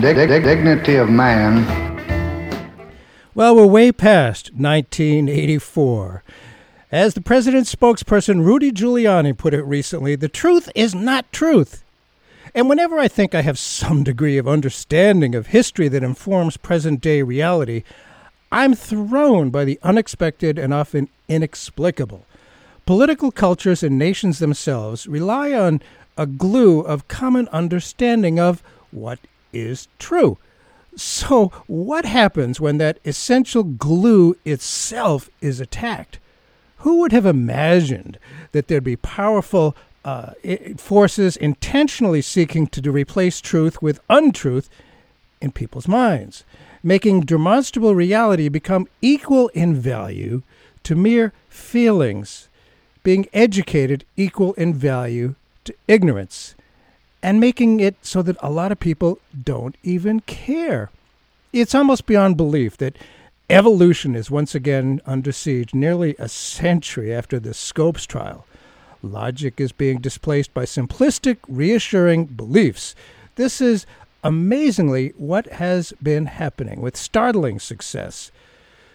dignity of man. Well, we're way past 1984. As the president's spokesperson, Rudy Giuliani, put it recently, the truth is not truth. And whenever I think I have some degree of understanding of history that informs present-day reality, I'm thrown by the unexpected and often inexplicable. Political cultures and nations themselves rely on a glue of common understanding of what is true. So what happens when that essential glue itself is attacked? Who would have imagined that there'd be powerful forces intentionally seeking to replace truth with untruth in people's minds, making demonstrable reality become equal in value to mere feelings, being educated equal in value to ignorance, and making it so that a lot of people don't even care? It's almost beyond belief that evolution is once again under siege nearly a century after the Scopes trial. Logic is being displaced by simplistic, reassuring beliefs. This is amazingly what has been happening with startling success.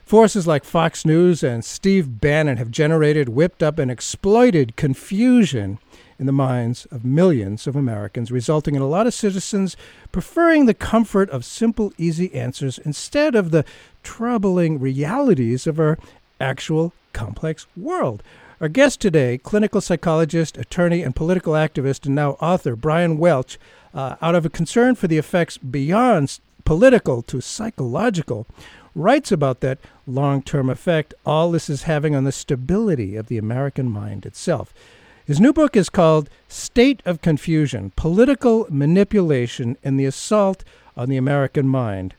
Forces like Fox News and Steve Bannon have generated, whipped up, and exploited confusion in the minds of millions of Americans, resulting in a lot of citizens preferring the comfort of simple, easy answers instead of the troubling realities of our actual complex world. Our guest today, clinical psychologist, attorney, and political activist, and now author Bryant Welch, out of a concern for the effects beyond political to psychological, writes about that long-term effect all this is having on the stability of the American mind itself. His new book is called State of Confusion, Political Manipulation and the Assault on the American Mind.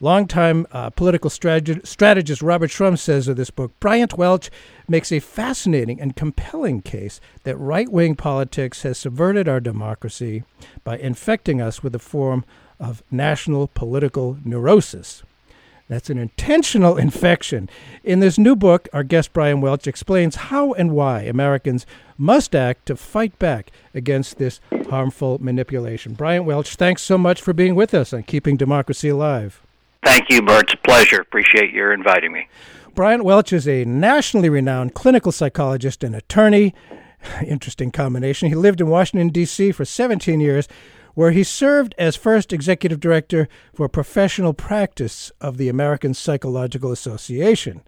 Longtime political strategist Robert Shrum says of this book, Bryant Welch makes a fascinating and compelling case that right-wing politics has subverted our democracy by infecting us with a form of national political neurosis. That's an intentional infection. In this new book, our guest Bryant Welch explains how and why Americans must act to fight back against this harmful manipulation. Bryant Welch, thanks so much for being with us on Keeping Democracy Alive. Thank you, Bert. It's a pleasure. Appreciate your inviting me. Bryant Welch is a nationally renowned clinical psychologist and attorney. Interesting combination. He lived in Washington, D.C. for 17 years, where he served as first executive director for professional practice of the American Psychological Association.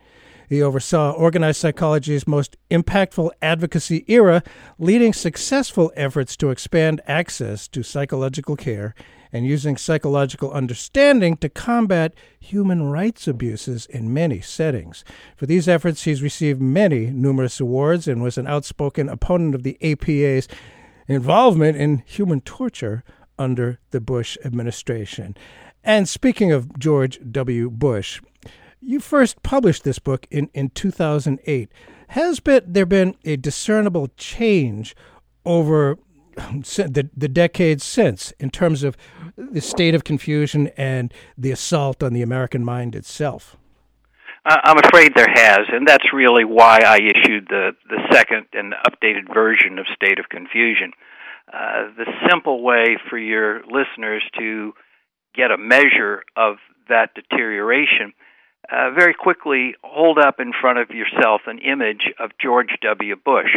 He oversaw organized psychology's most impactful advocacy era, leading successful efforts to expand access to psychological care and using psychological understanding to combat human rights abuses in many settings. For these efforts, he's received numerous awards and was an outspoken opponent of the APA's involvement in human torture under the Bush administration. And speaking of George W. Bush, you first published this book in 2008. Has there been a discernible change over the decades since in terms of the state of confusion and the assault on the American mind itself? I'm afraid there has, and that's really why I issued the second and updated version of State of Confusion. The simple way for your listeners to get a measure of that deterioration, very quickly hold up in front of yourself an image of George W. Bush,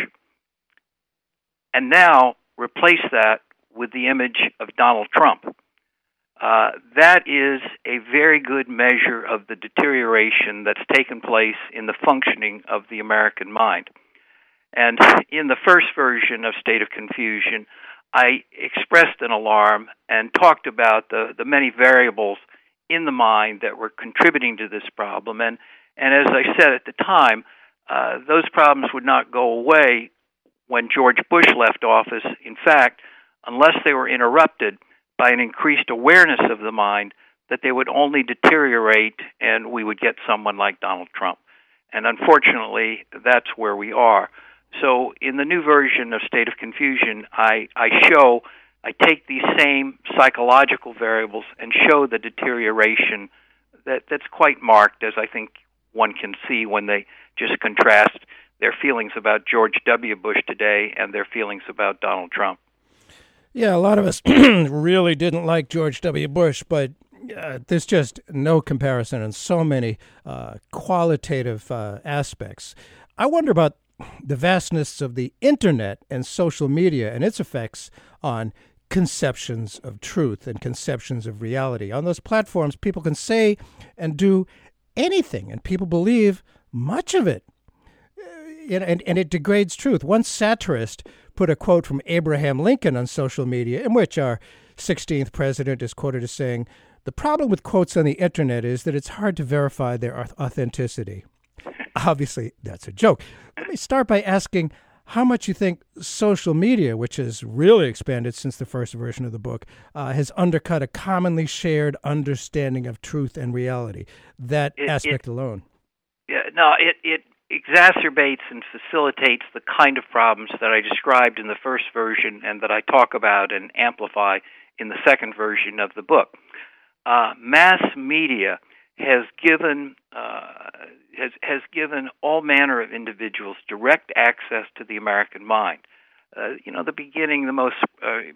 and now replace that with the image of Donald Trump. That is a very good measure of the deterioration that's taken place in the functioning of the American mind. And in the first version of State of Confusion, I expressed an alarm and talked about the many variables in the mind that were contributing to this problem, and, And as I said at the time, those problems would not go away when George Bush left office. In fact, unless they were interrupted by an increased awareness of the mind, that they would only deteriorate and we would get someone like Donald Trump. And unfortunately, that's where we are. So in the new version of State of Confusion, I take these same psychological variables and show the deterioration that's quite marked, as I think one can see when they just contrast their feelings about George W. Bush today and their feelings about Donald Trump. Yeah, a lot of us really didn't like George W. Bush, but there's just no comparison in so many qualitative aspects. I wonder about the vastness of the internet and social media and its effects on conceptions of truth and conceptions of reality. On those platforms, people can say and do anything, and people believe much of it. And it degrades truth. One satirist put a quote from Abraham Lincoln on social media, in which our 16th president is quoted as saying, "The problem with quotes on the internet is that it's hard to verify their authenticity." Obviously, that's a joke. Let me start by asking how much you think social media, which has really expanded since the first version of the book, has undercut a commonly shared understanding of truth and reality. That aspect alone. Yeah, no, it exacerbates and facilitates the kind of problems that I described in the first version and that I talk about and amplify in the second version of the book. Mass media has given all manner of individuals direct access to the American mind. The most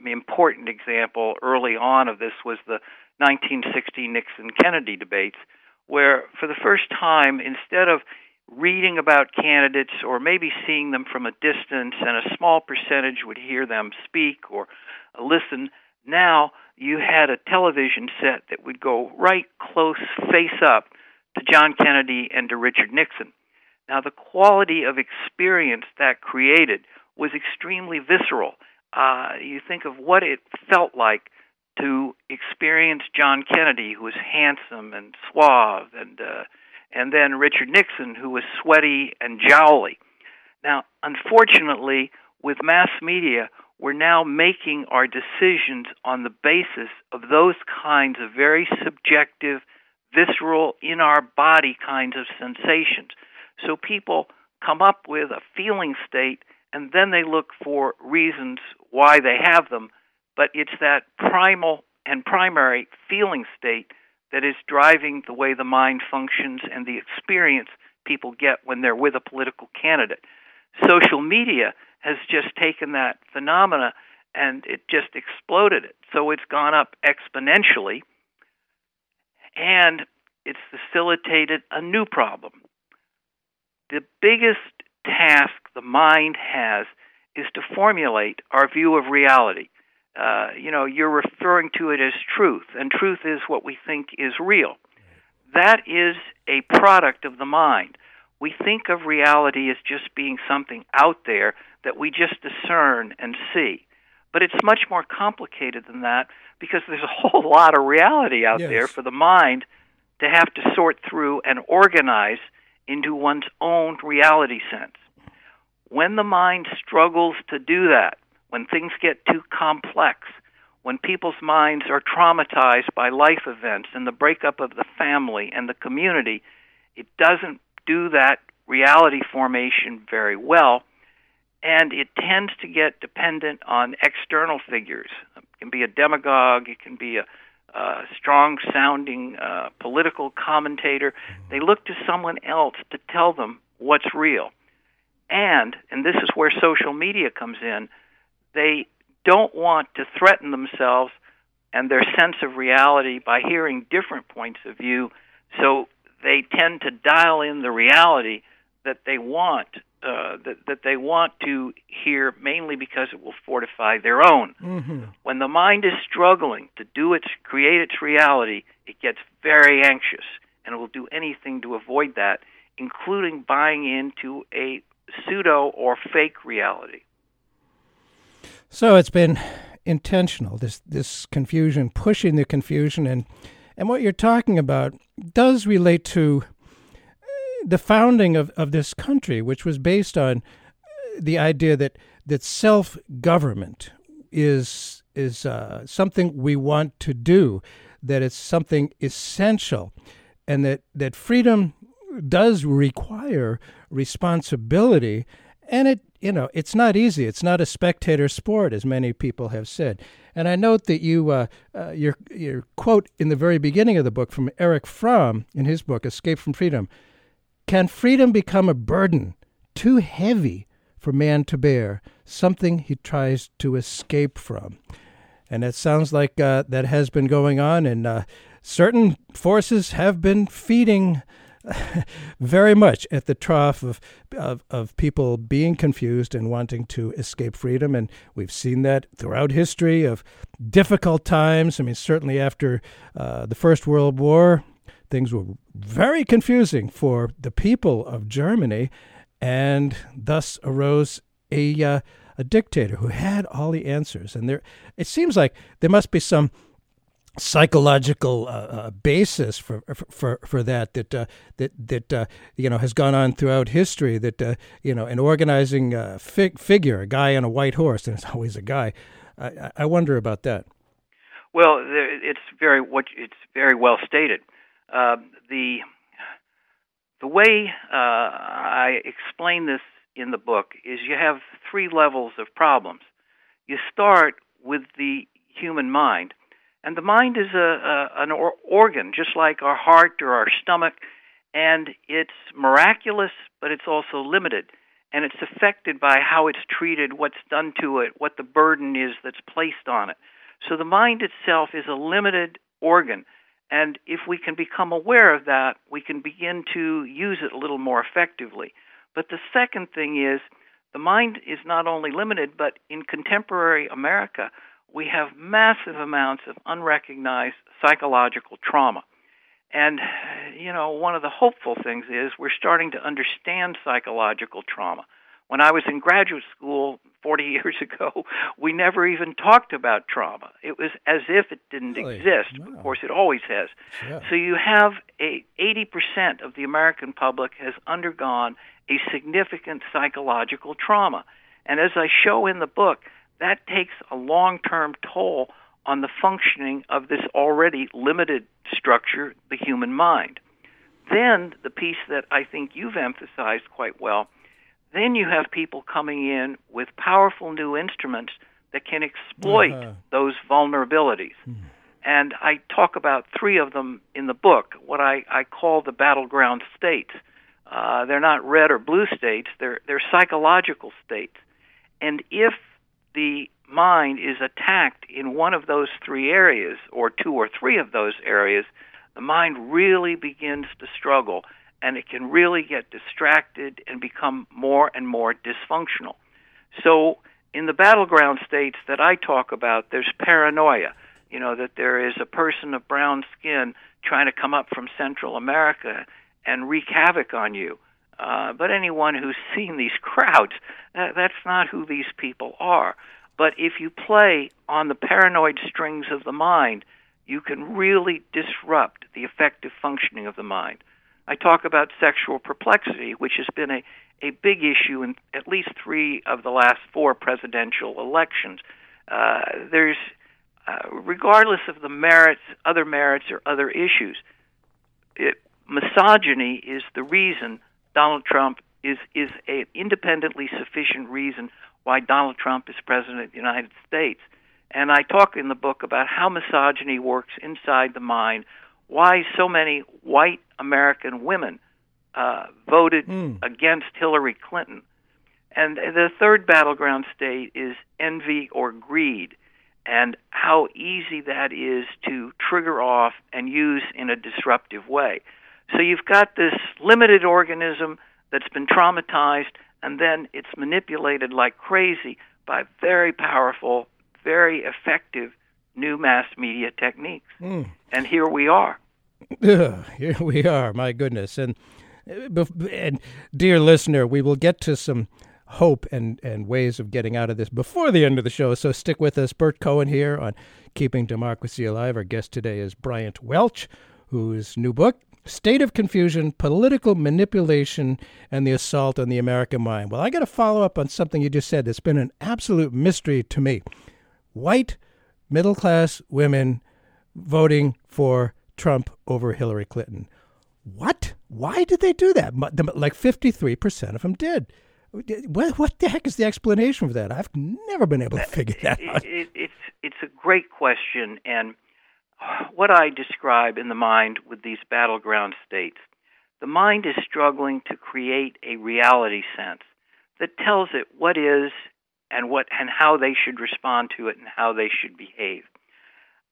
important example early on of this was the 1960 Nixon-Kennedy debates, where for the first time, instead of reading about candidates or maybe seeing them from a distance and a small percentage would hear them speak or listen, now you had a television set that would go right close face up to John Kennedy and to Richard Nixon. Now, the quality of experience that created was extremely visceral. You think of what it felt like to experience John Kennedy, who was handsome and suave, and then Richard Nixon, who was sweaty and jowly. Now, unfortunately, with mass media, we're now making our decisions on the basis of those kinds of very subjective, visceral, in our body kinds of sensations. So people come up with a feeling state, and then they look for reasons why they have them, but it's that primal and primary feeling state that is driving the way the mind functions and the experience people get when they're with a political candidate. Social media has just taken that phenomena and it just exploded it. So it's gone up exponentially, and it's facilitated a new problem. The biggest task the mind has is to formulate our view of reality. You're referring to it as truth, and truth is what we think is real. That is a product of the mind. We think of reality as just being something out there that we just discern and see. But it's much more complicated than that, because there's a whole lot of reality out there for the mind to have to sort through and organize into one's own reality sense. When the mind struggles to do that, when things get too complex, when people's minds are traumatized by life events and the breakup of the family and the community, it doesn't do that reality formation very well, and it tends to get dependent on external figures. It can be a demagogue, it can be a strong-sounding political commentator. They look to someone else to tell them what's real. And this is where social media comes in, they don't want to threaten themselves and their sense of reality by hearing different points of view, so they tend to dial in the reality that they want to hear, mainly because it will fortify their own. Mm-hmm. When the mind is struggling to create its reality, it gets very anxious, and it will do anything to avoid that, including buying into a pseudo or fake reality. So it's been intentional, this confusion, pushing the confusion, and what you're talking about does relate to the founding of this country, which was based on the idea that self-government is something we want to do, that it's something essential, and that freedom does require responsibility. And it's not easy. It's not a spectator sport, as many people have said. And I note that you your quote in the very beginning of the book from Eric Fromm in his book Escape from Freedom: "Can freedom become a burden too heavy for man to bear, something he tries to escape from?" And it sounds like that has been going on, and certain forces have been feeding very much at the trough of people being confused and wanting to escape freedom. And we've seen that throughout history of difficult times. I mean, certainly after the First World War, things were very confusing for the people of Germany, and thus arose a dictator who had all the answers. And it seems like there must be some psychological basis for that has gone on throughout history. An organizing figure, a guy on a white horse, and it's always a guy. I wonder about that. Well, it's very well stated. The way I explain this in the book is you have three levels of problems. You start with the human mind, and the mind is an organ, just like our heart or our stomach, and it's miraculous, but it's also limited, and it's affected by how it's treated, what's done to it, what the burden is that's placed on it. So the mind itself is a limited organ. And if we can become aware of that, we can begin to use it a little more effectively. But the second thing is, the mind is not only limited, but in contemporary America, we have massive amounts of unrecognized psychological trauma. And, one of the hopeful things is we're starting to understand psychological trauma. When I was in graduate school 40 years ago, we never even talked about trauma. It was as if it didn't exist. No. Of course, it always has. Yeah. So you have 80% of the American public has undergone a significant psychological trauma. And as I show in the book, that takes a long-term toll on the functioning of this already limited structure, the human mind. Then the piece that I think you've emphasized quite well, then you have people coming in with powerful new instruments that can exploit those vulnerabilities. Mm-hmm. And I talk about three of them in the book, what I call the battleground states. They're not red or blue states, they're psychological states. And if the mind is attacked in one of those three areas, or two or three of those areas, the mind really begins to struggle, and it can really get distracted and become more and more dysfunctional. So in the battleground states that I talk about, there's paranoia, that there is a person of brown skin trying to come up from Central America and wreak havoc on you. But anyone who's seen these crowds, that's not who these people are. But if you play on the paranoid strings of the mind, you can really disrupt the effective functioning of the mind. I talk about sexual perplexity, which has been a big issue in at least three of the last four presidential elections. Regardless of the merits or other issues, misogyny is the reason Donald Trump is an independently sufficient reason why Donald Trump is president of the United States. And I talk in the book about how misogyny works inside the mind, why so many white American women voted against Hillary Clinton. And the third battleground state is envy or greed, and how easy that is to trigger off and use in a disruptive way. So you've got this limited organism that's been traumatized, and then it's manipulated like crazy by very powerful, very effective new mass media techniques. Mm. And here we are. Here we are, my goodness. And dear listener, we will get to some hope and ways of getting out of this before the end of the show, so stick with us. Bert Cohen here on Keeping Democracy Alive. Our guest today is Bryant Welch, whose new book, State of Confusion, Political Manipulation, and the Assault on the American Mind. Well, I got to follow up on something you just said that's been an absolute mystery to me. White, middle-class women voting for Trump over Hillary Clinton. What? Why did they do that? Like 53% of them did. What the heck is the explanation for that? I've never been able to figure that out. It's a great question, and what I describe in the mind with these battleground states, the mind is struggling to create a reality sense that tells it what is and what and how they should respond to it and how they should behave.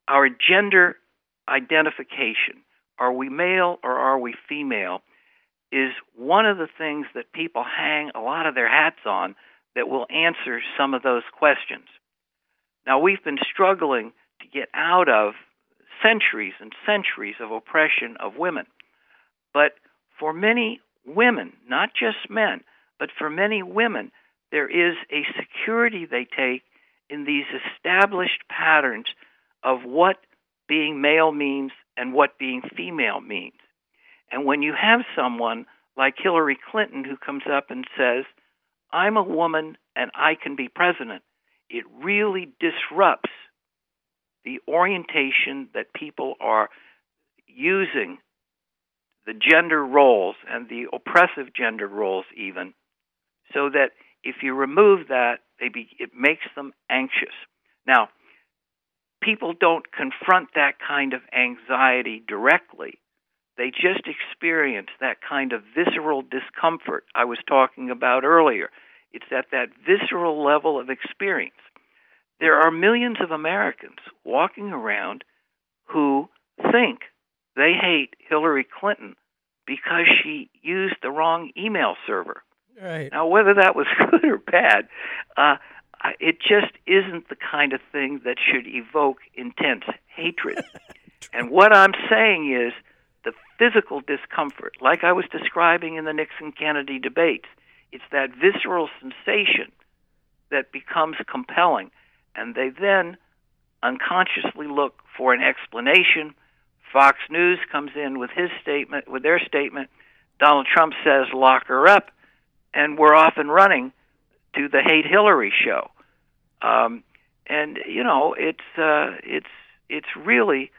Our gender identification, are we male or are we female, is one of the things that people hang a lot of their hats on that will answer some of those questions. Now, we've been struggling to get out of centuries and centuries of oppression of women. But for many women, not just men, but for many women, there is a security they take in these established patterns of what being male means and what being female means. And when you have someone like Hillary Clinton who comes up and says, I'm a woman and I can be president, it really disrupts the orientation that people are using, the gender roles and the oppressive gender roles even, so that if you remove that, it makes them anxious. Now, people don't confront that kind of anxiety directly. They just experience that kind of visceral discomfort I was talking about earlier. It's at that visceral level of experience. There are millions of Americans walking around who think they hate Hillary Clinton because she used the wrong email server. Right. Now, whether that was good or bad, it just isn't the kind of thing that should evoke intense hatred. And what I'm saying is the physical discomfort, like I was describing in the Nixon-Kennedy debates, it's that visceral sensation that becomes compelling. And they then unconsciously look for an explanation. Fox News comes in with his statement, with their statement. Donald Trump says, lock her up, and we're off and running to the Hate Hillary show. And, you know, it's really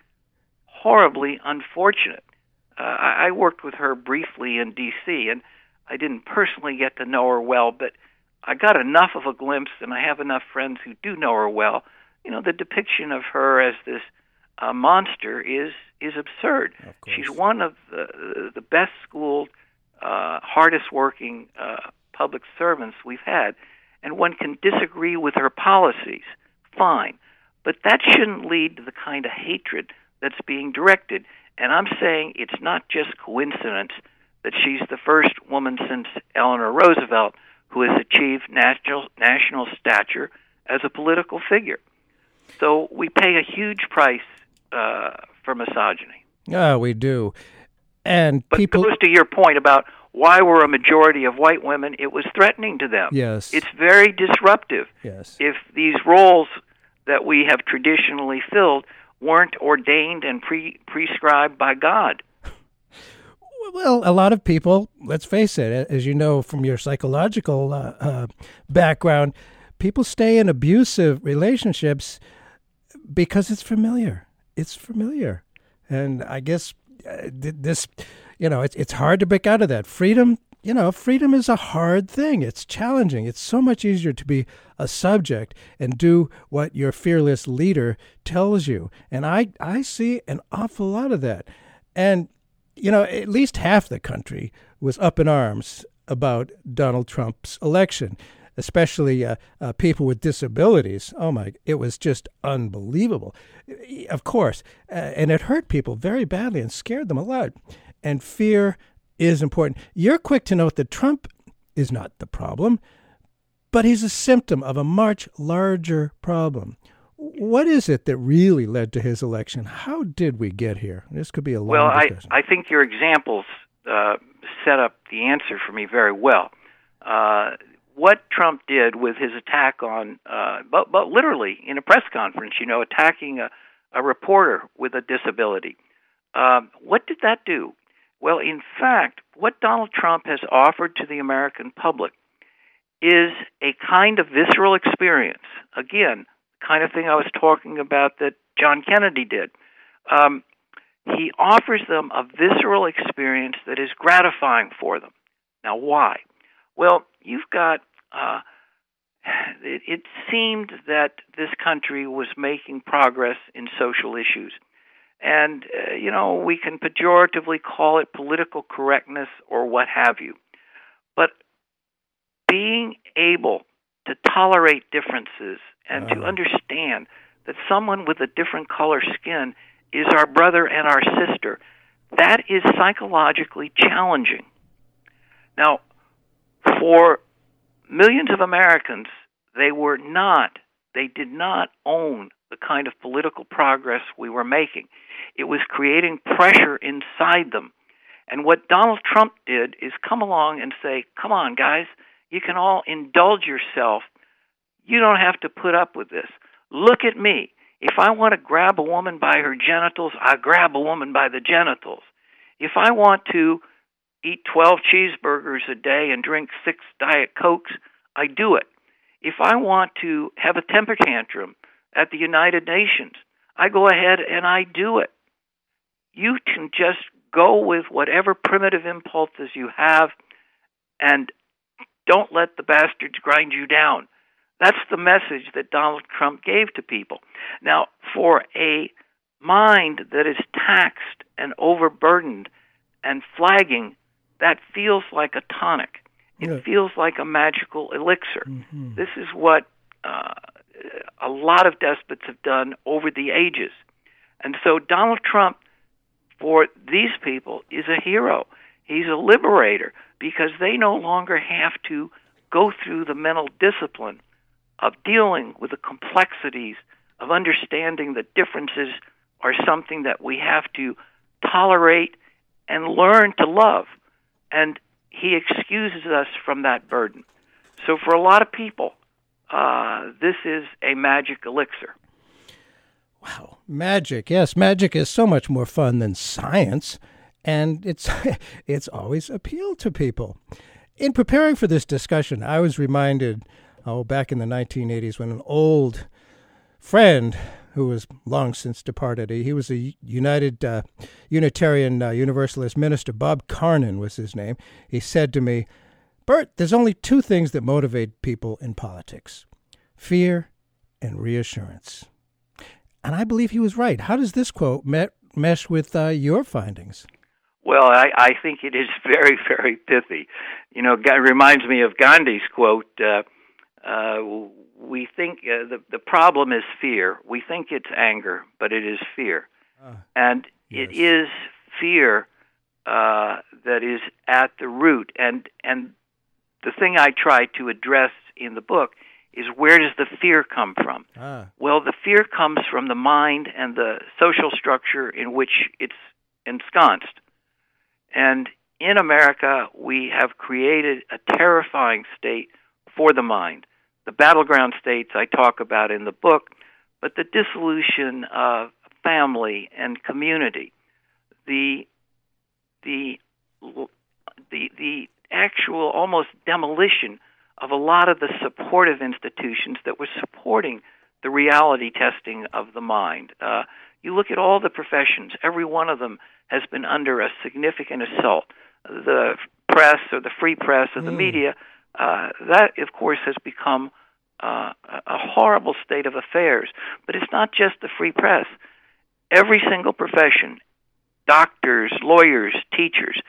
horribly unfortunate. I worked with her briefly in D.C., and I didn't personally get to know her well, but I got enough of a glimpse, and I have enough friends who do know her well. You know, the depiction of her as this monster is absurd. She's one of the best schooled, hardest working public servants we've had, and one can disagree with her policies, fine, but that shouldn't lead to the kind of hatred that's being directed. And I'm saying it's not just coincidence that she's the first woman since Eleanor Roosevelt who has achieved national stature as a political figure. So we pay a huge price for misogyny. Oh, we do. And but people... goes to your point about why were a majority of white women, it was threatening to them. Yes. It's very disruptive. Yes. If these roles that we have traditionally filled weren't ordained and prescribed by God. Well, a lot of people, let's face it, as you know from your psychological background, people stay in abusive relationships because it's familiar. It's familiar. And I guess this, you know, it's hard to break out of that. Freedom, you know, freedom is a hard thing. It's challenging. It's so much easier to be a subject and do what your fearless leader tells you. And I see an awful lot of that. And you know, at least half the country was up in arms about Donald Trump's election, especially people with disabilities. Oh, my, it was just unbelievable, of course. And it hurt people very badly and scared them a lot. And fear is important. You're quick to note that Trump is not the problem, but he's a symptom of a much larger problem. What is it that really led to his election? How did we get here? This could be a long discussion. I think your examples set up the answer for me very well. What Trump did with his attack on, but literally in a press conference, you know, attacking a reporter with a disability, what did that do? Well, in fact, what Donald Trump has offered to the American public is a kind of visceral experience. Again, the kind of thing I was talking about that John Kennedy did. He offers them a visceral experience that is gratifying for them. Now, why? Well, you've got... It seemed that this country was making progress in social issues. And, we can pejoratively call it political correctness or what have you. But being able to tolerate differences and to understand that someone with a different color skin is our brother and our sister, that is psychologically challenging. Now, for millions of Americans, they did not own the kind of political progress we were making. It was creating pressure inside them. And what Donald Trump did is come along and say, come on, guys, you can all indulge yourself. You don't have to put up with this. Look at me. If I want to grab a woman by her genitals, I grab a woman by the genitals. If I want to eat 12 cheeseburgers a day and drink 6 Diet Cokes, I do it. If I want to have a temper tantrum at the United Nations, I go ahead and I do it. You can just go with whatever primitive impulses you have and don't let the bastards grind you down. That's the message that Donald Trump gave to people. Now, for a mind that is taxed and overburdened and flagging, that feels like a tonic. It feels like a magical elixir. Mm-hmm. This is what a lot of despots have done over the ages. And so Donald Trump, for these people, is a hero. He's a liberator because they no longer have to go through the mental discipline of dealing with the complexities of understanding that differences are something that we have to tolerate and learn to love. And he excuses us from that burden. So for a lot of people, this is a magic elixir. Wow. Magic. Yes, magic is so much more fun than science, and it's always appealed to people. In preparing for this discussion, I was reminded, back in the 1980s, when an old friend who was long since departed, he was a Unitarian Universalist minister. Bob Carnan was his name. He said to me, Bert, there's only two things that motivate people in politics, fear and reassurance. And I believe he was right. How does this quote mesh with your findings? Well, I think it is very, very pithy. It reminds me of Gandhi's quote, we think the problem is fear. We think it's anger, but it is fear. Yes. It is fear that is at the root. And the thing I try to address in the book is, where does the fear come from? Well, the fear comes from the mind and the social structure in which it's ensconced. And in America, we have created a terrifying state for the mind. The battleground states I talk about in the book, but the dissolution of family and community, the actual almost demolition of a lot of the supportive institutions that were supporting the reality testing of the mind. You look at all the professions, every one of them has been under a significant assault. The press, or the free press, or the media, that, of course, has become a horrible state of affairs. But it's not just the free press. Every single profession, doctors, lawyers, teachers,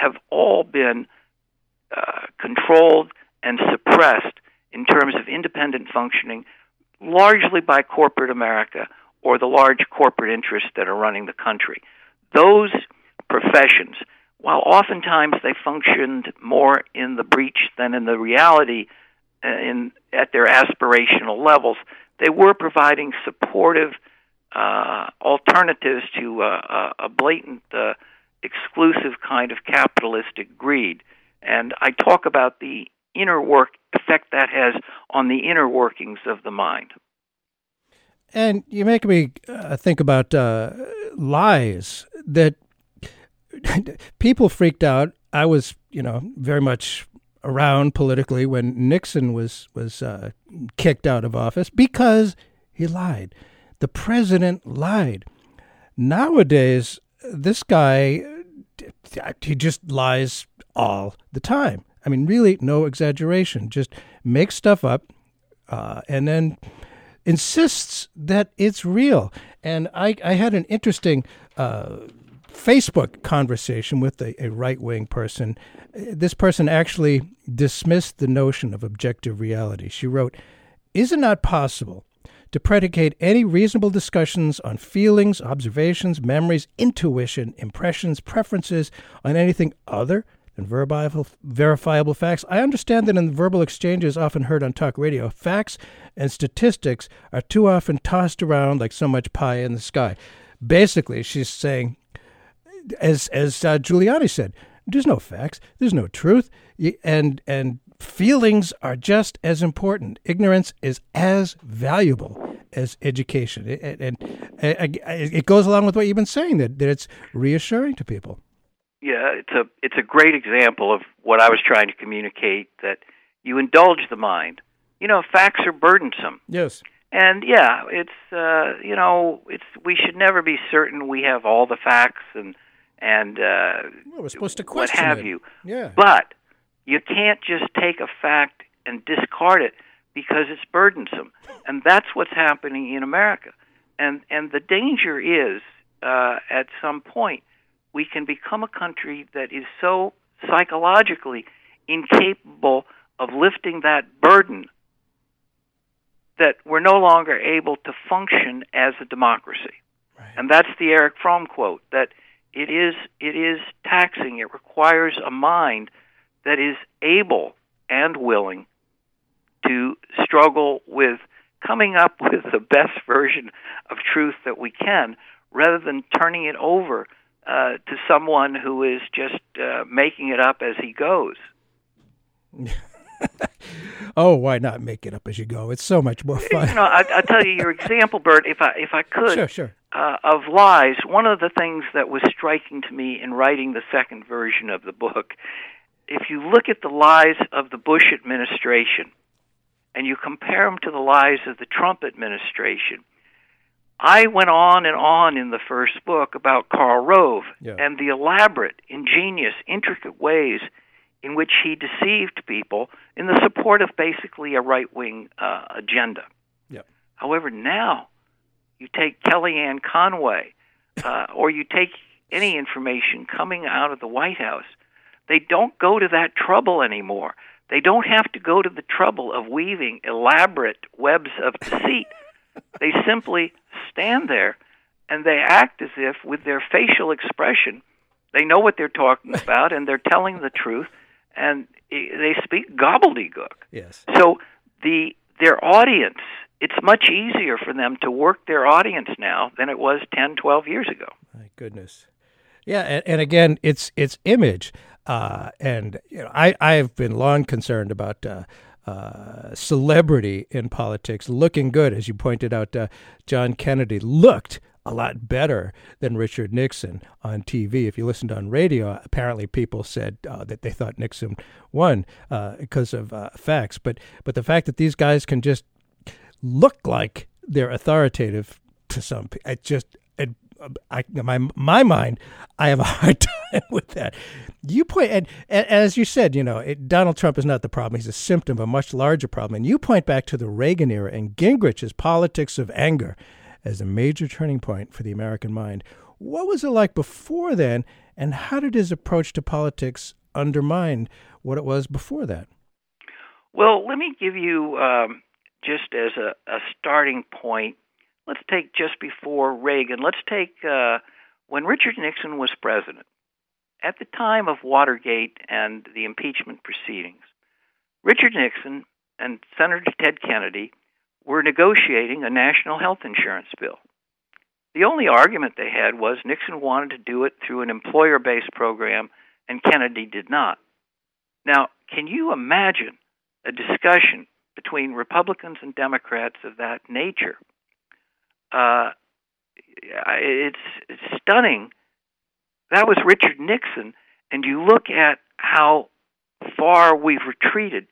have all been controlled and suppressed in terms of independent functioning, largely by corporate America or the large corporate interests that are running the country. Those professions, while oftentimes they functioned more in the breach than in the reality at their aspirational levels, they were providing supportive alternatives to a blatant, exclusive kind of capitalistic greed. And I talk about the inner work effect that has on the inner workings of the mind. And you make me think about lies that people freaked out. I was, you know, very much around politically when Nixon was kicked out of office because he lied. The president lied. Nowadays, this guy, he just lies all the time. I mean, really, no exaggeration. Just makes stuff up and then insists that it's real. And I had an interesting Facebook conversation with a right-wing person. This person actually dismissed the notion of objective reality. She wrote, "Is it not possible to predicate any reasonable discussions on feelings, observations, memories, intuition, impressions, preferences on anything other than verifiable facts? I understand that in the verbal exchanges often heard on talk radio, facts and statistics are too often tossed around like so much pie in the sky." Basically, she's saying, as Giuliani said, there's no facts, there's no truth, and feelings are just as important. Ignorance is as valuable as education, and it goes along with what you've been saying, that it's reassuring to people. Yeah, it's a great example of what I was trying to communicate, that you indulge the mind. You know, facts are burdensome. Yes. And yeah, we should never be certain we have all the facts and we're supposed to question what have it. You. Yeah. But you can't just take a fact and discard it because it's burdensome, and that's what's happening in America. And the danger is at some point we can become a country that is so psychologically incapable of lifting that burden that we're no longer able to function as a democracy. Right. And that's the Eric Fromm quote, that it is taxing. It requires a mind that is able and willing to struggle with coming up with the best version of truth that we can, rather than turning it over to someone who is just making it up as he goes. Oh, why not make it up as you go? It's so much more fun. You know, I'll tell you your example, Bert, if I could, sure. Of lies. One of the things that was striking to me in writing the second version of the book, if you look at the lies of the Bush administration and you compare them to the lies of the Trump administration, I went on in the first book about Karl Rove and the elaborate, ingenious, intricate ways in which he deceived people in the support of basically a right-wing agenda. Yep. However, now you take Kellyanne Conway or you take any information coming out of the White House, they don't go to that trouble anymore. They don't have to go to the trouble of weaving elaborate webs of deceit. They simply stand there and they act as if, with their facial expression, they know what they're talking about and they're telling the truth. And they speak gobbledygook. Yes. So their audience, it's much easier for them to work their audience now than it was 10, 12 years ago. My goodness. Yeah, and again, it's image. And you know, I've been long concerned about celebrity in politics looking good. As you pointed out, John Kennedy looked a lot better than Richard Nixon on TV. If you listened on radio, apparently people said that they thought Nixon won because of facts. But the fact that these guys can just look like they're authoritative to some people, in my mind, I have a hard time with that. You point, and as you said, you know, Donald Trump is not the problem. He's a symptom of a much larger problem. And you point back to the Reagan era and Gingrich's politics of anger as a major turning point for the American mind. What was it like before then, and how did his approach to politics undermine what it was before that? Well, let me give you, just as a starting point, let's take just before Reagan, let's take when Richard Nixon was president. At the time of Watergate and the impeachment proceedings, Richard Nixon and Senator Ted Kennedy were negotiating a national health insurance bill. The only argument they had was Nixon wanted to do it through an employer-based program, and Kennedy did not. Now, can you imagine a discussion between Republicans and Democrats of that nature? It's stunning That was Richard Nixon. And you look at how far we've retreated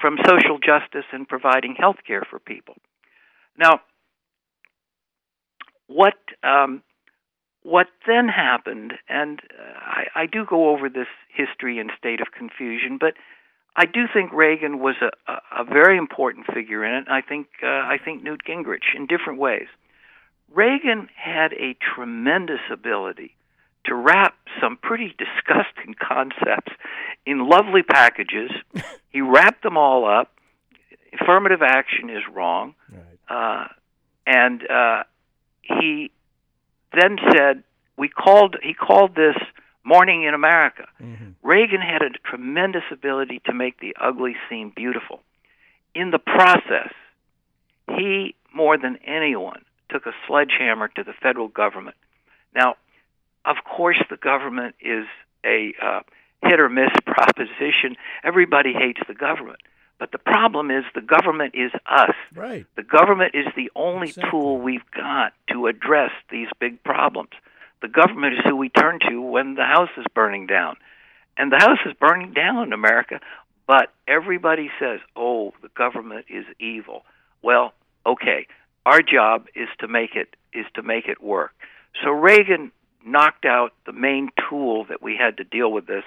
from social justice and providing health care for people. Now, what then happened, and I do go over this history in State of Confusion, but I do think Reagan was a very important figure in it. I think Newt Gingrich in different ways. Reagan had a tremendous ability to wrap some pretty disgusting concepts in lovely packages. He wrapped them all up. Affirmative action is wrong. Right. He then said, he called this Morning in America. Mm-hmm. Reagan had a tremendous ability to make the ugly seem beautiful. In the process, he, more than anyone, took a sledgehammer to the federal government. Now, of course, the government is a hit-or-miss proposition. Everybody hates the government. But the problem is the government is us. Right. The government is the only tool we've got to address these big problems. The government is who we turn to when the house is burning down. And the house is burning down in America, but everybody says, oh, the government is evil. Well, okay, our job is to make it work. So Reagan knocked out the main tool that we had to deal with this.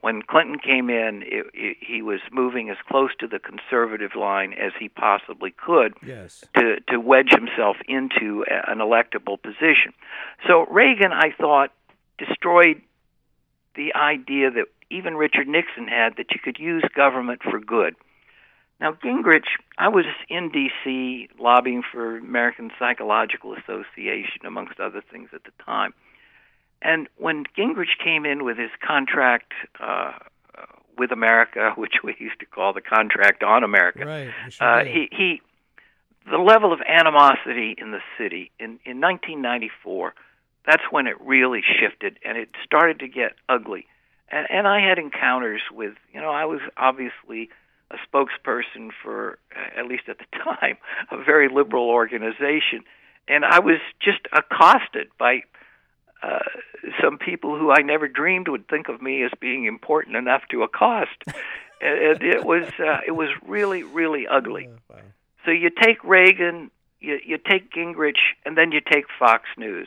When Clinton came in, he was moving as close to the conservative line as he possibly could. Yes. to wedge himself into an electable position. So Reagan, I thought, destroyed the idea that even Richard Nixon had, that you could use government for good. Now, Gingrich, I was in D.C. lobbying for American Psychological Association, amongst other things at the time. And when Gingrich came in with his contract with America, which we used to call the Contract on America, right, the level of animosity in the city in 1994, that's when it really shifted, and it started to get ugly. And I had encounters with, I was obviously a spokesperson for, at least at the time, a very liberal organization, and I was just accosted by some people who I never dreamed would think of me as being important enough to accost. It was really, really ugly. Wow. So you take Reagan, you take Gingrich, and then you take Fox News.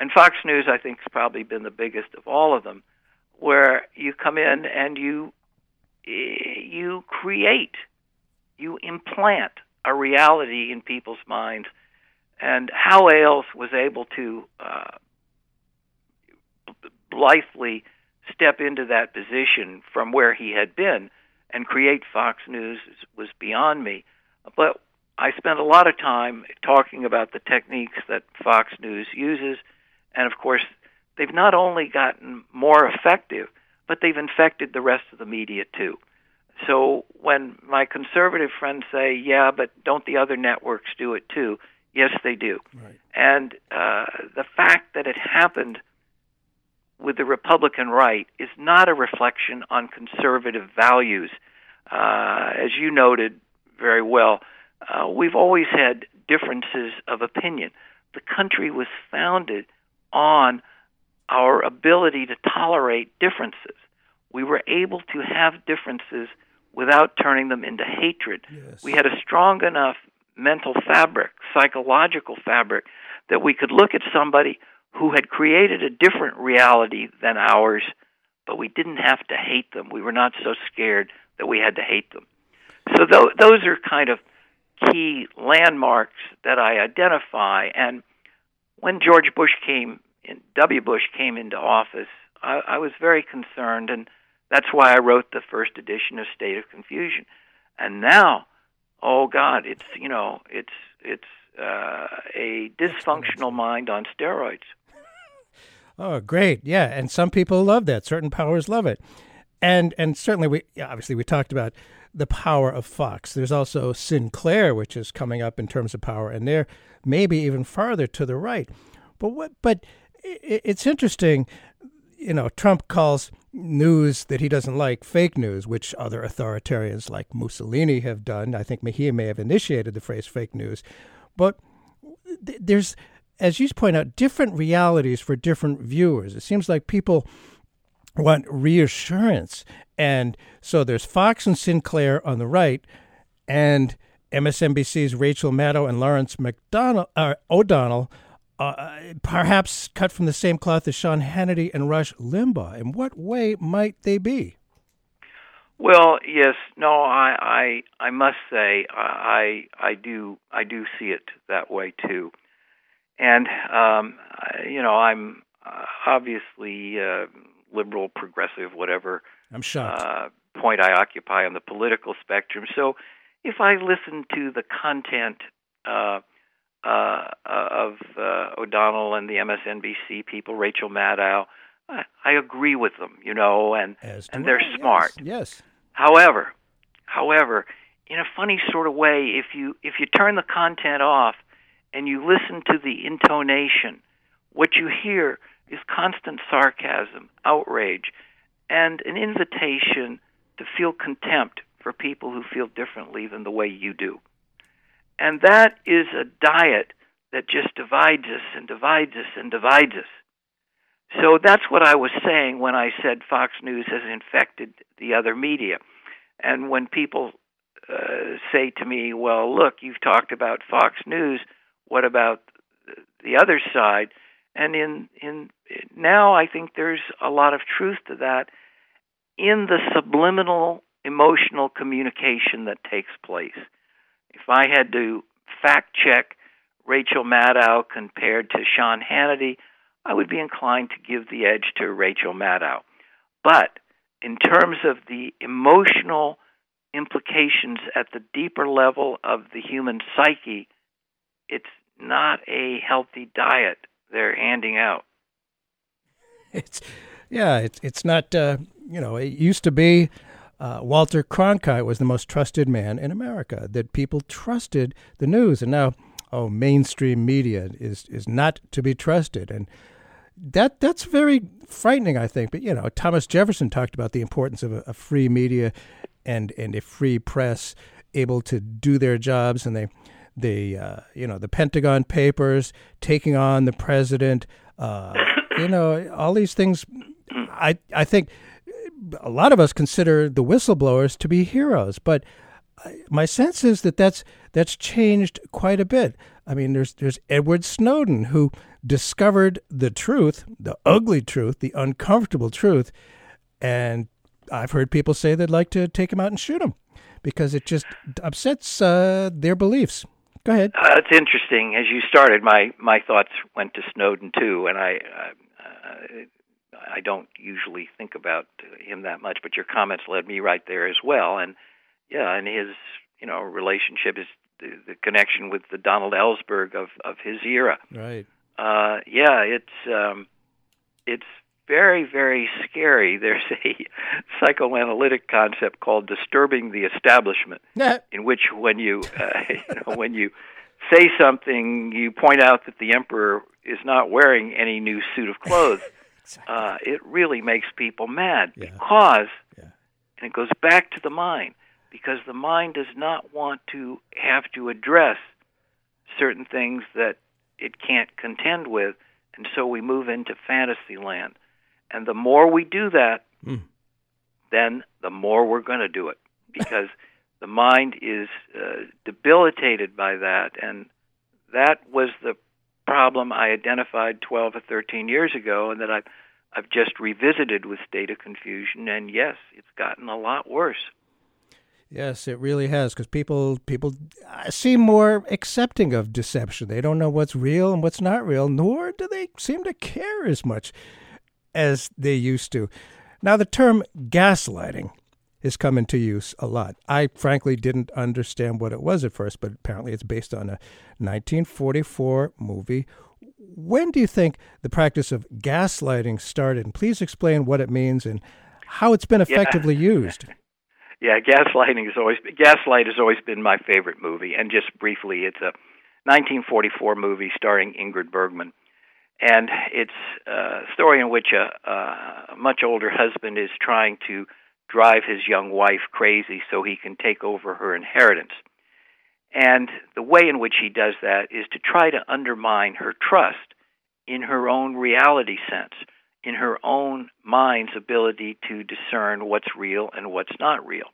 And Fox News, I think, has probably been the biggest of all of them, where you come in and you create, you implant a reality in people's minds. And Hal Ailes was able to blithely step into that position from where he had been and create Fox News was beyond me. But I spent a lot of time talking about the techniques that Fox News uses, and of course, they've not only gotten more effective, but they've infected the rest of the media too. So when my conservative friends say, yeah, but don't the other networks do it too? Yes, they do. Right. And the fact that it happened with the Republican right is not a reflection on conservative values. As you noted very well, we've always had differences of opinion. The country was founded on our ability to tolerate differences. We were able to have differences without turning them into hatred. Yes. We had a strong enough mental fabric, psychological fabric, that we could look at somebody who had created a different reality than ours, but we didn't have to hate them. We were not so scared that we had to hate them. So those are kind of key landmarks that I identify. And when George Bush W. Bush came into office, I was very concerned, and that's why I wrote the first edition of State of Confusion. And now, oh God, it's a dysfunctional mind on steroids. Oh, great. Yeah. And some people love that. Certain powers love it. And certainly we talked about the power of Fox. There's also Sinclair, which is coming up in terms of power, and they're maybe even farther to the right. But it's interesting, Trump calls news that he doesn't like fake news, which other authoritarians like Mussolini have done. I think he may have initiated the phrase fake news. But there's as you point out, different realities for different viewers. It seems like people want reassurance. And so there's Fox and Sinclair on the right and MSNBC's Rachel Maddow and Lawrence O'Donnell, perhaps cut from the same cloth as Sean Hannity and Rush Limbaugh. In what way might they be? Well, yes, no, I must say I do see it that way too, and I'm obviously liberal, progressive, whatever. I'm shocked. Point I occupy on the political spectrum. So if I listen to the content of O'Donnell and the MSNBC people, Rachel Maddow, I agree with them, and they're smart. Yes. However, in a funny sort of way, if you turn the content off and you listen to the intonation, what you hear is constant sarcasm, outrage, and an invitation to feel contempt for people who feel differently than the way you do. And that is a diet that just divides us and divides us and divides us. So that's what I was saying when I said Fox News has infected the other media. And when people say to me, well, look, you've talked about Fox News, what about the other side? And in now I think there's a lot of truth to that in the subliminal emotional communication that takes place. If I had to fact-check Rachel Maddow compared to Sean Hannity, I would be inclined to give the edge to Rachel Maddow. But in terms of the emotional implications at the deeper level of the human psyche, it's not a healthy diet they're handing out. It's not, it used to be Walter Cronkite was the most trusted man in America, that people trusted the news. And now, mainstream media is not to be trusted. And that's very frightening, I think. But, Thomas Jefferson talked about the importance of a free media and a free press able to do their jobs. And they the Pentagon Papers, taking on the president, all these things. I think a lot of us consider the whistleblowers to be heroes, but my sense is that that's changed quite a bit. I mean, there's Edward Snowden, who discovered the truth, the ugly truth, the uncomfortable truth, and I've heard people say they'd like to take him out and shoot him because it just upsets their beliefs. Go ahead. It's interesting. As you started, my thoughts went to Snowden too, and I don't usually think about him that much, but your comments led me right there as well, and. Yeah, and his, relationship is the connection with the Donald Ellsberg of his era. Right. It's very, very scary. There's a psychoanalytic concept called disturbing the establishment, in which when you when you say something, you point out that the emperor is not wearing any new suit of clothes. Exactly. It really makes people mad because, and it goes back to the mind. Because the mind does not want to have to address certain things that it can't contend with, and so we move into fantasy land. And the more we do that, then the more we're going to do it, because the mind is debilitated by that, and that was the problem I identified 12 or 13 years ago, and that I've just revisited with State of Confusion, and yes, it's gotten a lot worse. Yes, it really has, because people seem more accepting of deception. They don't know what's real and what's not real, nor do they seem to care as much as they used to. Now, the term gaslighting has come into use a lot. I frankly didn't understand what it was at first, but apparently it's based on a 1944 movie. When do you think the practice of gaslighting started? And please explain what it means and how it's been effectively used. Yeah, Gaslight has always been my favorite movie. And just briefly, it's a 1944 movie starring Ingrid Bergman. And it's a story in which a much older husband is trying to drive his young wife crazy so he can take over her inheritance. And the way in which he does that is to try to undermine her trust in her own reality sense, in her own mind's ability to discern what's real and what's not real.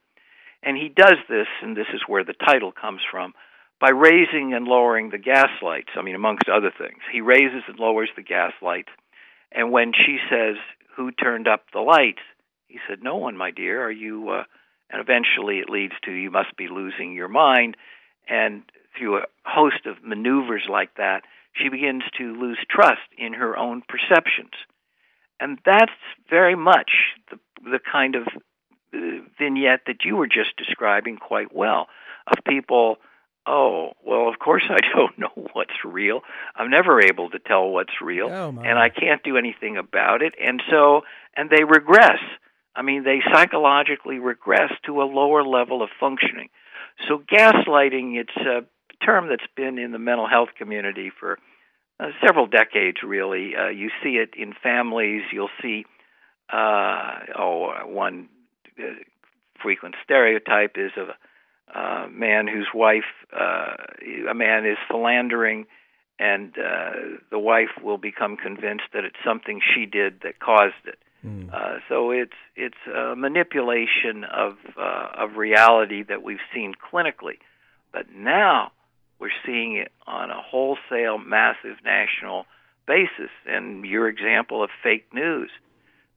And he does this, and this is where the title comes from, by raising and lowering the gaslights, I mean, amongst other things. He raises and lowers the gaslights, and when she says, "Who turned up the lights?" he said, "No one, my dear, are you?" And eventually it leads to, "You must be losing your mind." And through a host of maneuvers like that, she begins to lose trust in her own perceptions. And that's very much the kind of vignette that you were just describing quite well, of people, "Oh, well, of course I don't know what's real. I'm never able to tell what's real, and I can't do anything about it." And so, and they regress. I mean, they psychologically regress to a lower level of functioning. So gaslighting, it's a term that's been in the mental health community for several decades, really. You see it in families. You'll see one frequent stereotype is of a man whose wife, a man is philandering, and the wife will become convinced that it's something she did that caused it. So it's a manipulation of reality that we've seen clinically, but now we're seeing it on a wholesale, massive national basis. And your example of fake news,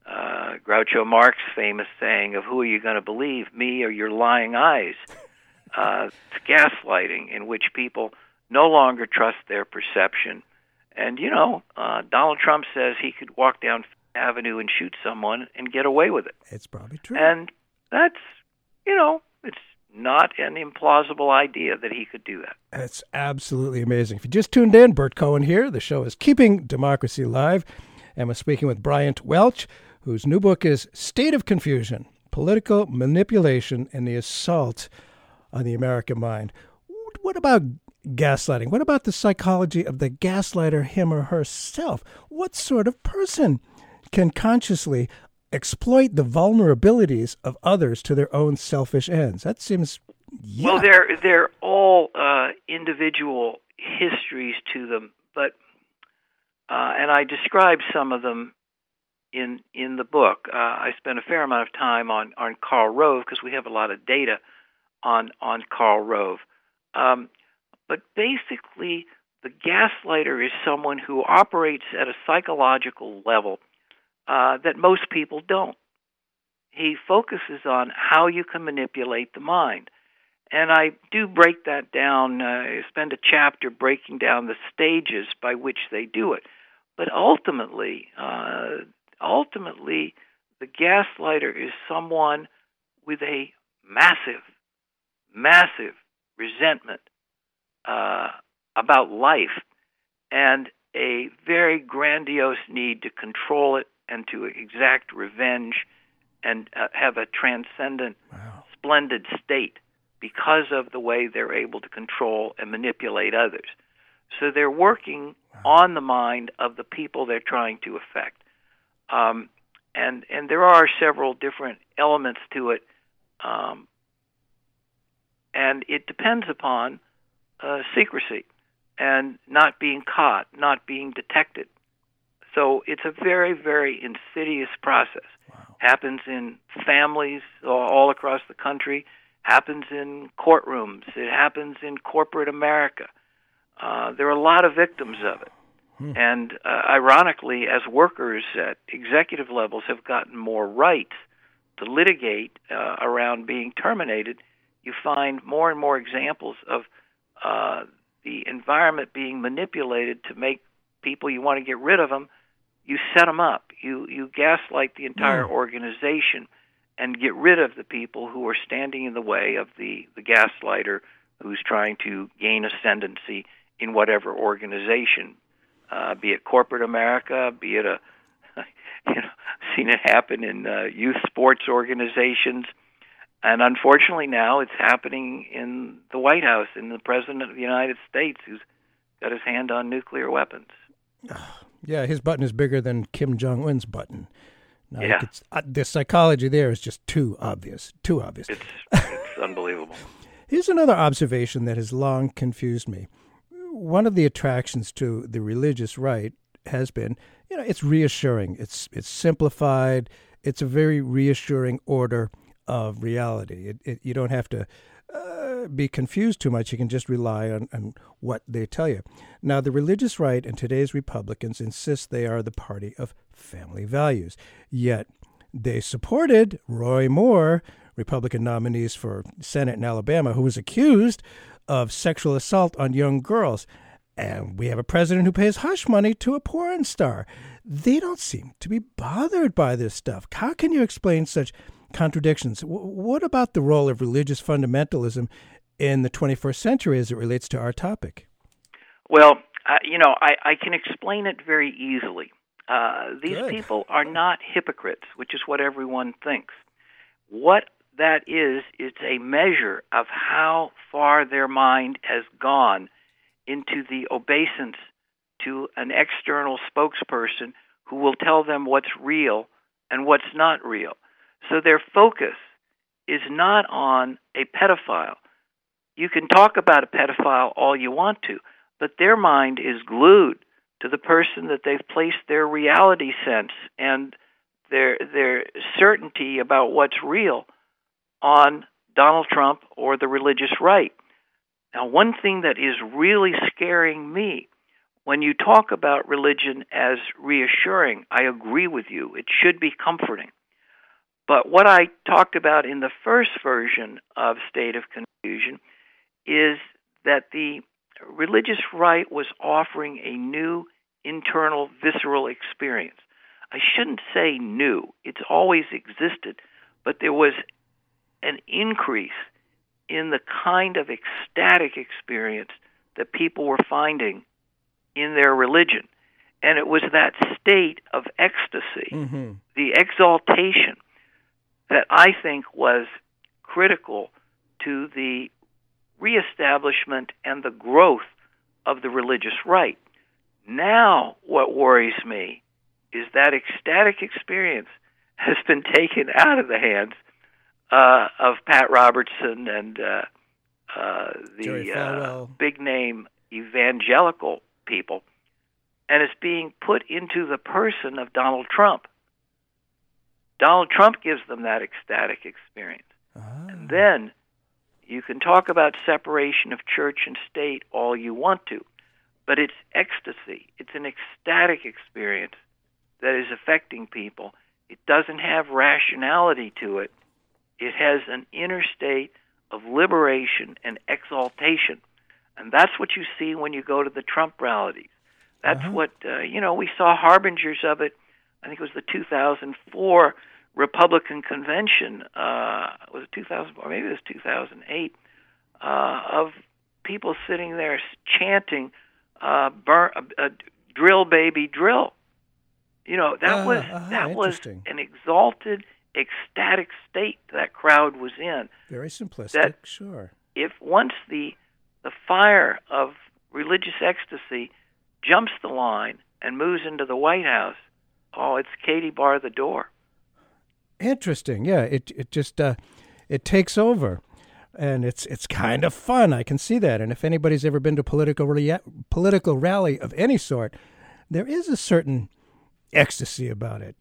Groucho Marx' famous saying of, "Who are you going to believe, me or your lying eyes?" It's gaslighting, in which people no longer trust their perception. And you know, Donald Trump says he could walk down Avenue and shoot someone and get away with it. It's probably true. And that's, you know, it's not an implausible idea that he could do that. That's absolutely amazing. If you just tuned in, Bert Cohen here. The show is Keeping Democracy Alive, and we're speaking with Bryant Welch, whose new book is State of Confusion, Political Manipulation and the Assault on the American Mind. What about gaslighting? What about the psychology of the gaslighter, him or herself? What sort of person can consciously exploit the vulnerabilities of others to their own selfish ends? That seems... Yeah. Well, they're all individual histories to them, but and I describe some of them in the book. I spent a fair amount of time on Karl Rove because we have a lot of data on Karl Rove. But basically, the gaslighter is someone who operates at a psychological level that most people don't. He focuses on how you can manipulate the mind. And I do break that down, I spend a chapter breaking down the stages by which they do it. But ultimately, the gaslighter is someone with a massive, massive resentment about life and a very grandiose need to control it and to exact revenge and have a transcendent, splendid state because of the way they're able to control and manipulate others. So they're working on the mind of the people they're trying to affect. And there are several different elements to it, and it depends upon secrecy and not being caught, not being detected. So it's a very, very insidious process. Wow. Happens in families all across the country, happens in courtrooms, it happens in corporate America. There are a lot of victims of it. And ironically, as workers at executive levels have gotten more rights to litigate around being terminated, you find more and more examples of the environment being manipulated to make people you want to get rid of them. You set them up. You gaslight the entire organization and get rid of the people who are standing in the way of the gaslighter who's trying to gain ascendancy in whatever organization, be it corporate America, be it I've seen it happen in youth sports organizations. And unfortunately now it's happening in the White House, in the President of the United States, who's got his hand on nuclear weapons. Yeah, his button is bigger than Kim Jong-un's button. Now, yeah. The psychology there is just too obvious. It's unbelievable. Here's another observation that has long confused me. One of the attractions to the religious right has been, you know, it's reassuring. It's simplified. It's a very reassuring order of reality. You don't have to be confused too much. You can just rely on what they tell you. Now, the religious right and today's Republicans insist they are the party of family values. Yet they supported Roy Moore, Republican nominees for Senate in Alabama, who was accused of sexual assault on young girls. And we have a president who pays hush money to a porn star. They don't seem to be bothered by this stuff. How can you explain such contradictions? What about the role of religious fundamentalism in the 21st century as it relates to our topic? Well, I can explain it very easily. These Good. People are not hypocrites, which is what everyone thinks. What that is, it's a measure of how far their mind has gone into the obeisance to an external spokesperson who will tell them what's real and what's not real. So their focus is not on a pedophile. You can talk about a pedophile all you want to, but their mind is glued to the person that they've placed their reality sense and their certainty about what's real on Donald Trump or the religious right. Now, one thing that is really scaring me, when you talk about religion as reassuring, I agree with you. It should be comforting. But what I talked about in the first version of State of Confusion is that the religious right was offering a new internal visceral experience. I shouldn't say new. It's always existed. But there was an increase in the kind of ecstatic experience that people were finding in their religion. And it was that state of ecstasy, the exaltation, that I think was critical to the reestablishment and the growth of the religious right. Now what worries me is that ecstatic experience has been taken out of the hands of Pat Robertson and the big-name evangelical people, and it's being put into the person of Donald Trump. Donald Trump gives them that ecstatic experience. Ah. And then you can talk about separation of church and state all you want to, but it's ecstasy. It's an ecstatic experience that is affecting people. It doesn't have rationality to it. It has an inner state of liberation and exaltation. And that's what you see when you go to the Trump rallies. That's what, we saw harbingers of it. I think it was the 2004 Republican convention. Was it 2000, or maybe it was 2008, of people sitting there chanting, drill, baby, drill. You know, that was an exalted, ecstatic state that crowd was in. Very simplistic, that sure. If once the fire of religious ecstasy jumps the line and moves into the White House, oh, it's Katie bar the door. Interesting, yeah. It just it takes over, and it's kind of fun. I can see that. And if anybody's ever been to political rally of any sort, there is a certain ecstasy about it.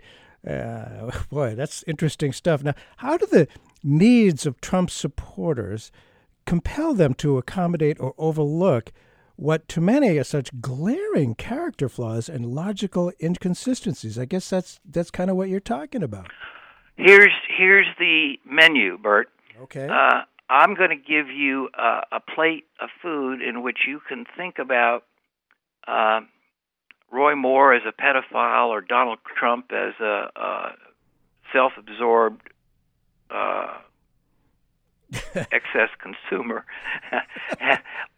Boy, that's interesting stuff. Now, how do the needs of Trump supporters compel them to accommodate or overlook what to many are such glaring character flaws and logical inconsistencies? I guess that's kind of what you're talking about. Here's the menu, Bert. Okay. I'm going to give you a plate of food in which you can think about Roy Moore as a pedophile or Donald Trump as a self-absorbed excess consumer.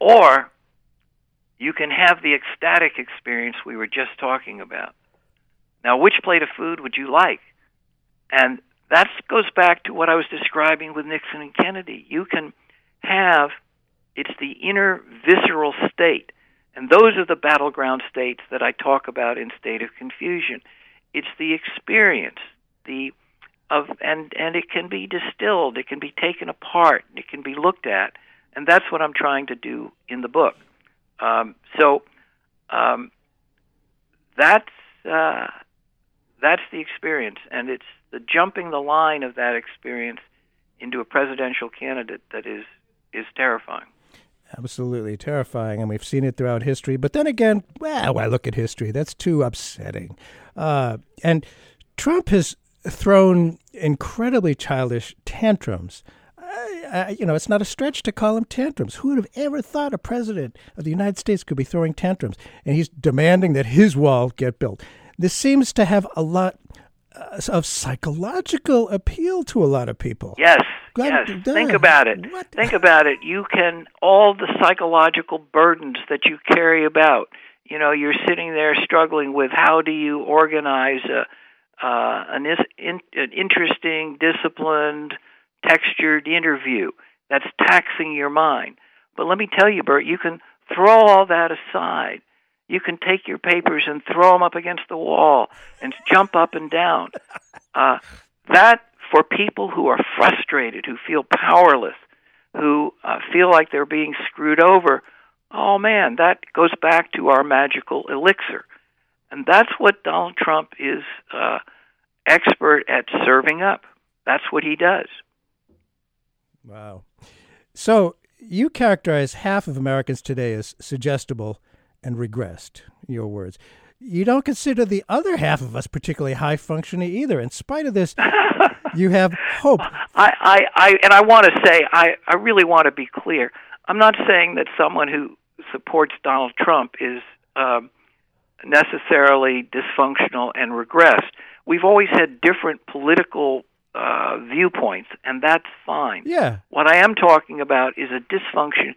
Or you can have the ecstatic experience we were just talking about. Now, which plate of food would you like? And that goes back to what I was describing with Nixon and Kennedy. You can have, it's the inner visceral state. And those are the battleground states that I talk about in State of Confusion. It's the experience, and it can be distilled, it can be taken apart, it can be looked at, And that's what I'm trying to do in the book. That's the experience, and it's the jumping the line of that experience into a presidential candidate that is terrifying. Absolutely terrifying, and we've seen it throughout history. But then again, wow, I look at history. That's too upsetting. And Trump has thrown incredibly childish tantrums. It's not a stretch to call him tantrums. Who would have ever thought a president of the United States could be throwing tantrums? And he's demanding that his wall get built. This seems to have a lot of psychological appeal to a lot of people. Yes, yes. Think about it. What? Think about it. You can, all the psychological burdens that you carry about, you know, you're sitting there struggling with how do you organize an interesting, disciplined, textured interview. That's taxing your mind. But let me tell you, Bert, you can throw all that aside. You can take your papers and throw them up against the wall and jump up and down. That, for people who are frustrated, who feel powerless, who feel like they're being screwed over, oh man, that goes back to our magical elixir. And that's what Donald Trump is expert at serving up. That's what he does. Wow. So you characterize half of Americans today as suggestible and regressed, in your words. You don't consider the other half of us particularly high-functioning either. In spite of this, you have hope. I want to say, I really want to be clear. I'm not saying that someone who supports Donald Trump is necessarily dysfunctional and regressed. We've always had different political viewpoints, and that's fine. Yeah. What I am talking about is a dysfunction.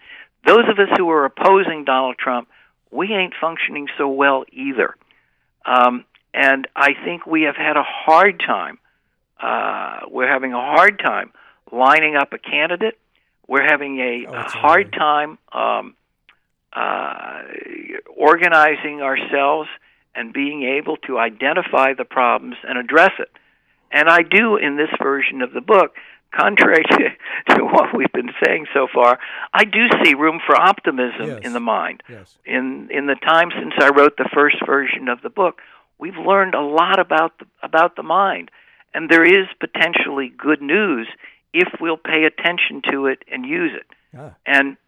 Those of us who are opposing Donald Trump, we ain't functioning so well either. And I think we have had a hard time. We're having a hard time lining up a candidate. We're having a hard time organizing ourselves and being able to identify the problems and address it. And I do, in this version of the book, contrary to what we've been saying so far, I do see room for optimism in the mind. Yes. In the time since I wrote the first version of the book, we've learned a lot about the mind. And there is potentially good news if we'll pay attention to it and use it. Ah.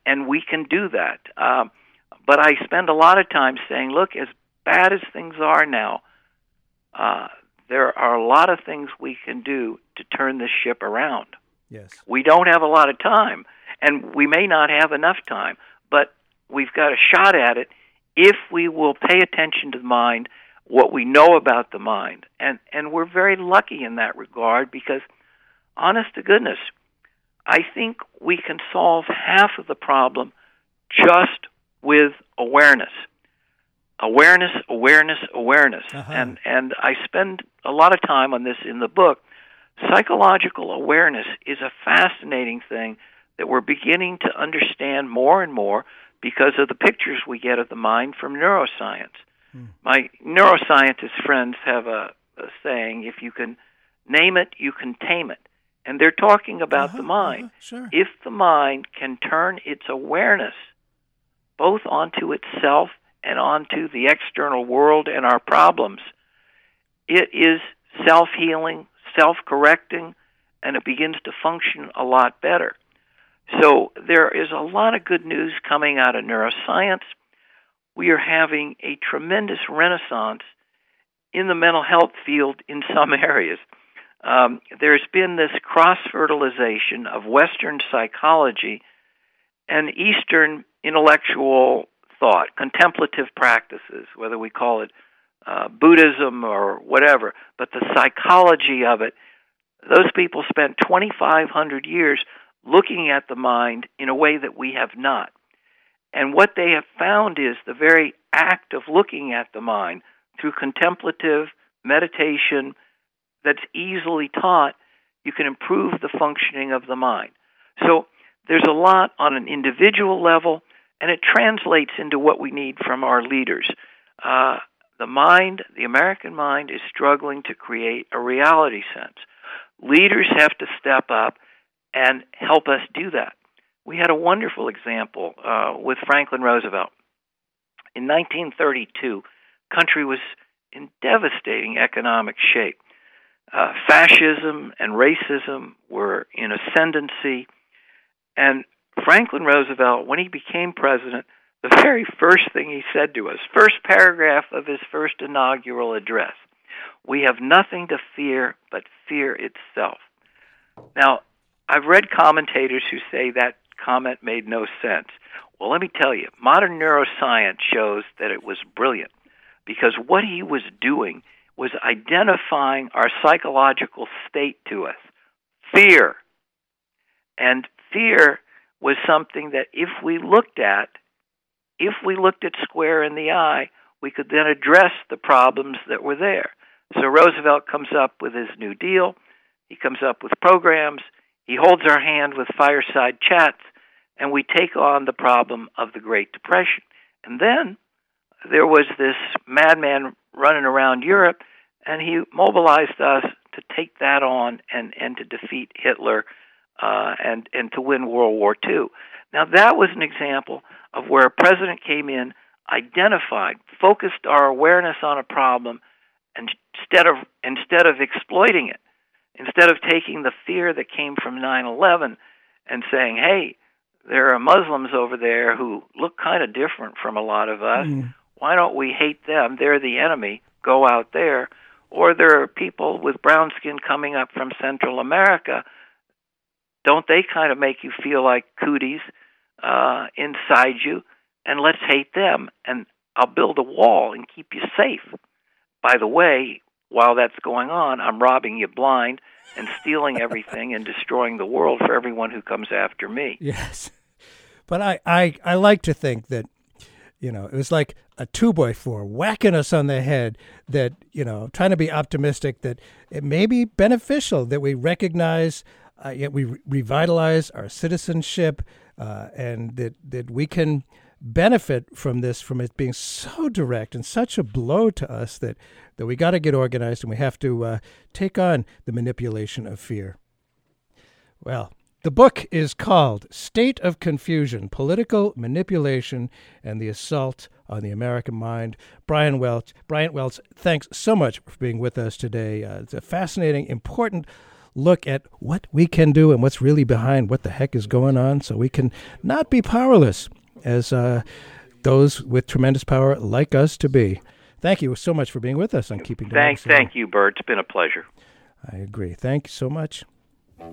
And we can do that. But I spend a lot of time saying, look, as bad as things are now, there are a lot of things we can do to turn this ship around. Yes. We don't have a lot of time, and we may not have enough time, but we've got a shot at it if we will pay attention to the mind, what we know about the mind. And we're very lucky in that regard because, honest to goodness, I think we can solve half of the problem just with awareness. Awareness. Uh-huh. And I spend a lot of time on this in the book. Psychological awareness is a fascinating thing that we're beginning to understand more and more because of the pictures we get of the mind from neuroscience. Hmm. My neuroscientist friends have a saying, if you can name it, you can tame it. And they're talking about the mind. Sure. If the mind can turn its awareness both onto itself and onto the external world and our problems, it is self-healing, self-correcting, and it begins to function a lot better. So there is a lot of good news coming out of neuroscience. We are having a tremendous renaissance in the mental health field in some areas. There's been this cross-fertilization of Western psychology and Eastern intellectual thought, contemplative practices, whether we call it Buddhism or whatever, but the psychology of it. Those people spent 2,500 years looking at the mind in a way that we have not. And what they have found is the very act of looking at the mind through contemplative meditation that's easily taught, you can improve the functioning of the mind. So there's a lot on an individual level, and it translates into what we need from our leaders. The mind, the American mind, is struggling to create a reality sense. Leaders have to step up and help us do that. We had a wonderful example with Franklin Roosevelt. In 1932, the country was in devastating economic shape. Fascism and racism were in ascendancy, and Franklin Roosevelt, when he became president, the very first thing he said to us, first paragraph of his first inaugural address, "We have nothing to fear but fear itself." Now, I've read commentators who say that comment made no sense. Well, let me tell you, modern neuroscience shows that it was brilliant, because what he was doing was identifying our psychological state to us, fear. And fear was something that if we looked at square in the eye, we could then address the problems that were there. So Roosevelt comes up with his New Deal. He comes up with programs. He holds our hand with fireside chats, and we take on the problem of the Great Depression. And then there was this madman running around Europe, and he mobilized us to take that on and to defeat Hitler and to win World War II. Now, that was an example of where a president came in, identified, focused our awareness on a problem, and instead of exploiting it, instead of taking the fear that came from 9/11 and saying, "Hey, there are Muslims over there who look kind of different from a lot of us. Why don't we hate them? They're the enemy. Go out there." Or there are people with brown skin coming up from Central America. Don't they kind of make you feel like cooties inside you? And let's hate them, and I'll build a wall and keep you safe. By the way, while that's going on, I'm robbing you blind and stealing everything and destroying the world for everyone who comes after me. Yes. But I like to think that, you know, it was like a 2x4 whacking us on the head that, you know, trying to be optimistic that it may be beneficial that we recognize, yet we revitalize our citizenship and that we can benefit from this, from it being so direct and such a blow to us that we got to get organized and we have to take on the manipulation of fear. Well, the book is called State of Confusion, Political Manipulation and the Assault on the American Mind. Bryant Welch, thanks so much for being with us today. It's a fascinating, important look at what we can do and what's really behind what the heck is going on, so we can not be powerless as those with tremendous power like us to be. Thank you so much for being with us on Keeping Democracy. Thank you, Bert. It's been a pleasure. I agree. Thank you so much. A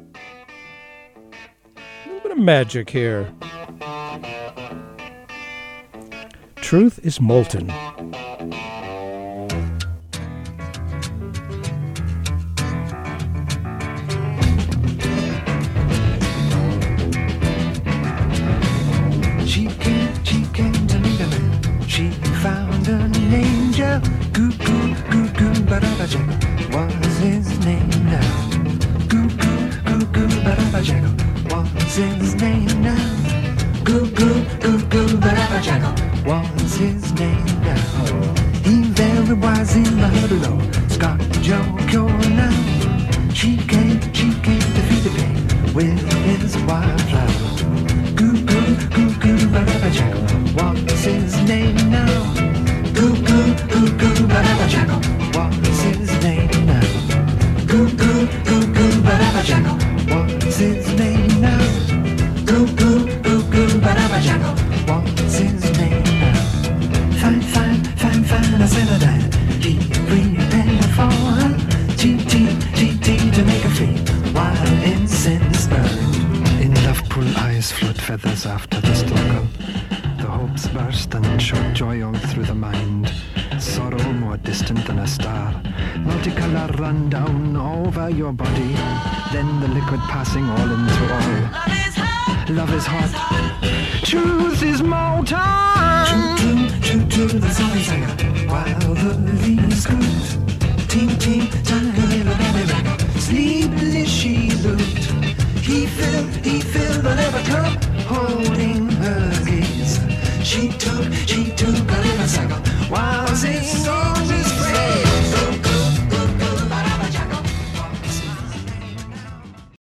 little bit of magic here. Truth is molten. What's his name now? Goo goo goo goo barabajaggle. What's his name now? Goo goo goo goo barabajaggle. What's his name now? He very wise in the huddle. Scott Joe Corner. She came to feed the pig with his wildflower. Goo goo goo goo barabajaggle. What's his name now? Goo goo goo goo barabajaggle. What's his name now? Goo goo goo goo barabajaggle. What's his name now? Goo goo goo goo barabajaggle. What's his name now? Fine a celadine. He prepared for her. Cheat to make a fee while incense burned. In love pool eyes flood feathers after the struggle. The hopes burst and shot joy all through the mind. Sorrow more distant than a star, multicolor run down over your body, then the liquid passing all into all. Love is hot. Truth is molten. True to the song singer, while the